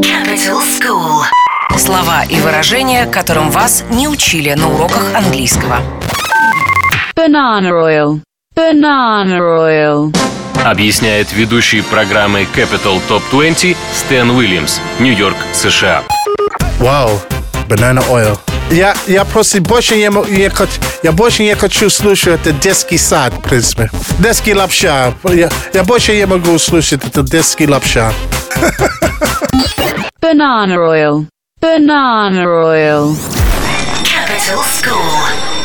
Capital School. Слова и выражения, которым вас не учили на уроках английского. Banana Royal. Banana Royal. Объясняет ведущий программы Capital Top 20 Стэн Уильямс, Нью-Йорк, США. Вау, banana oil. Я просто больше не хочу слушать этот детский сад, в принципе. Детский лапша. Я больше не могу слушать этот детский лапша. Banana oil. Banana oil. Capital School.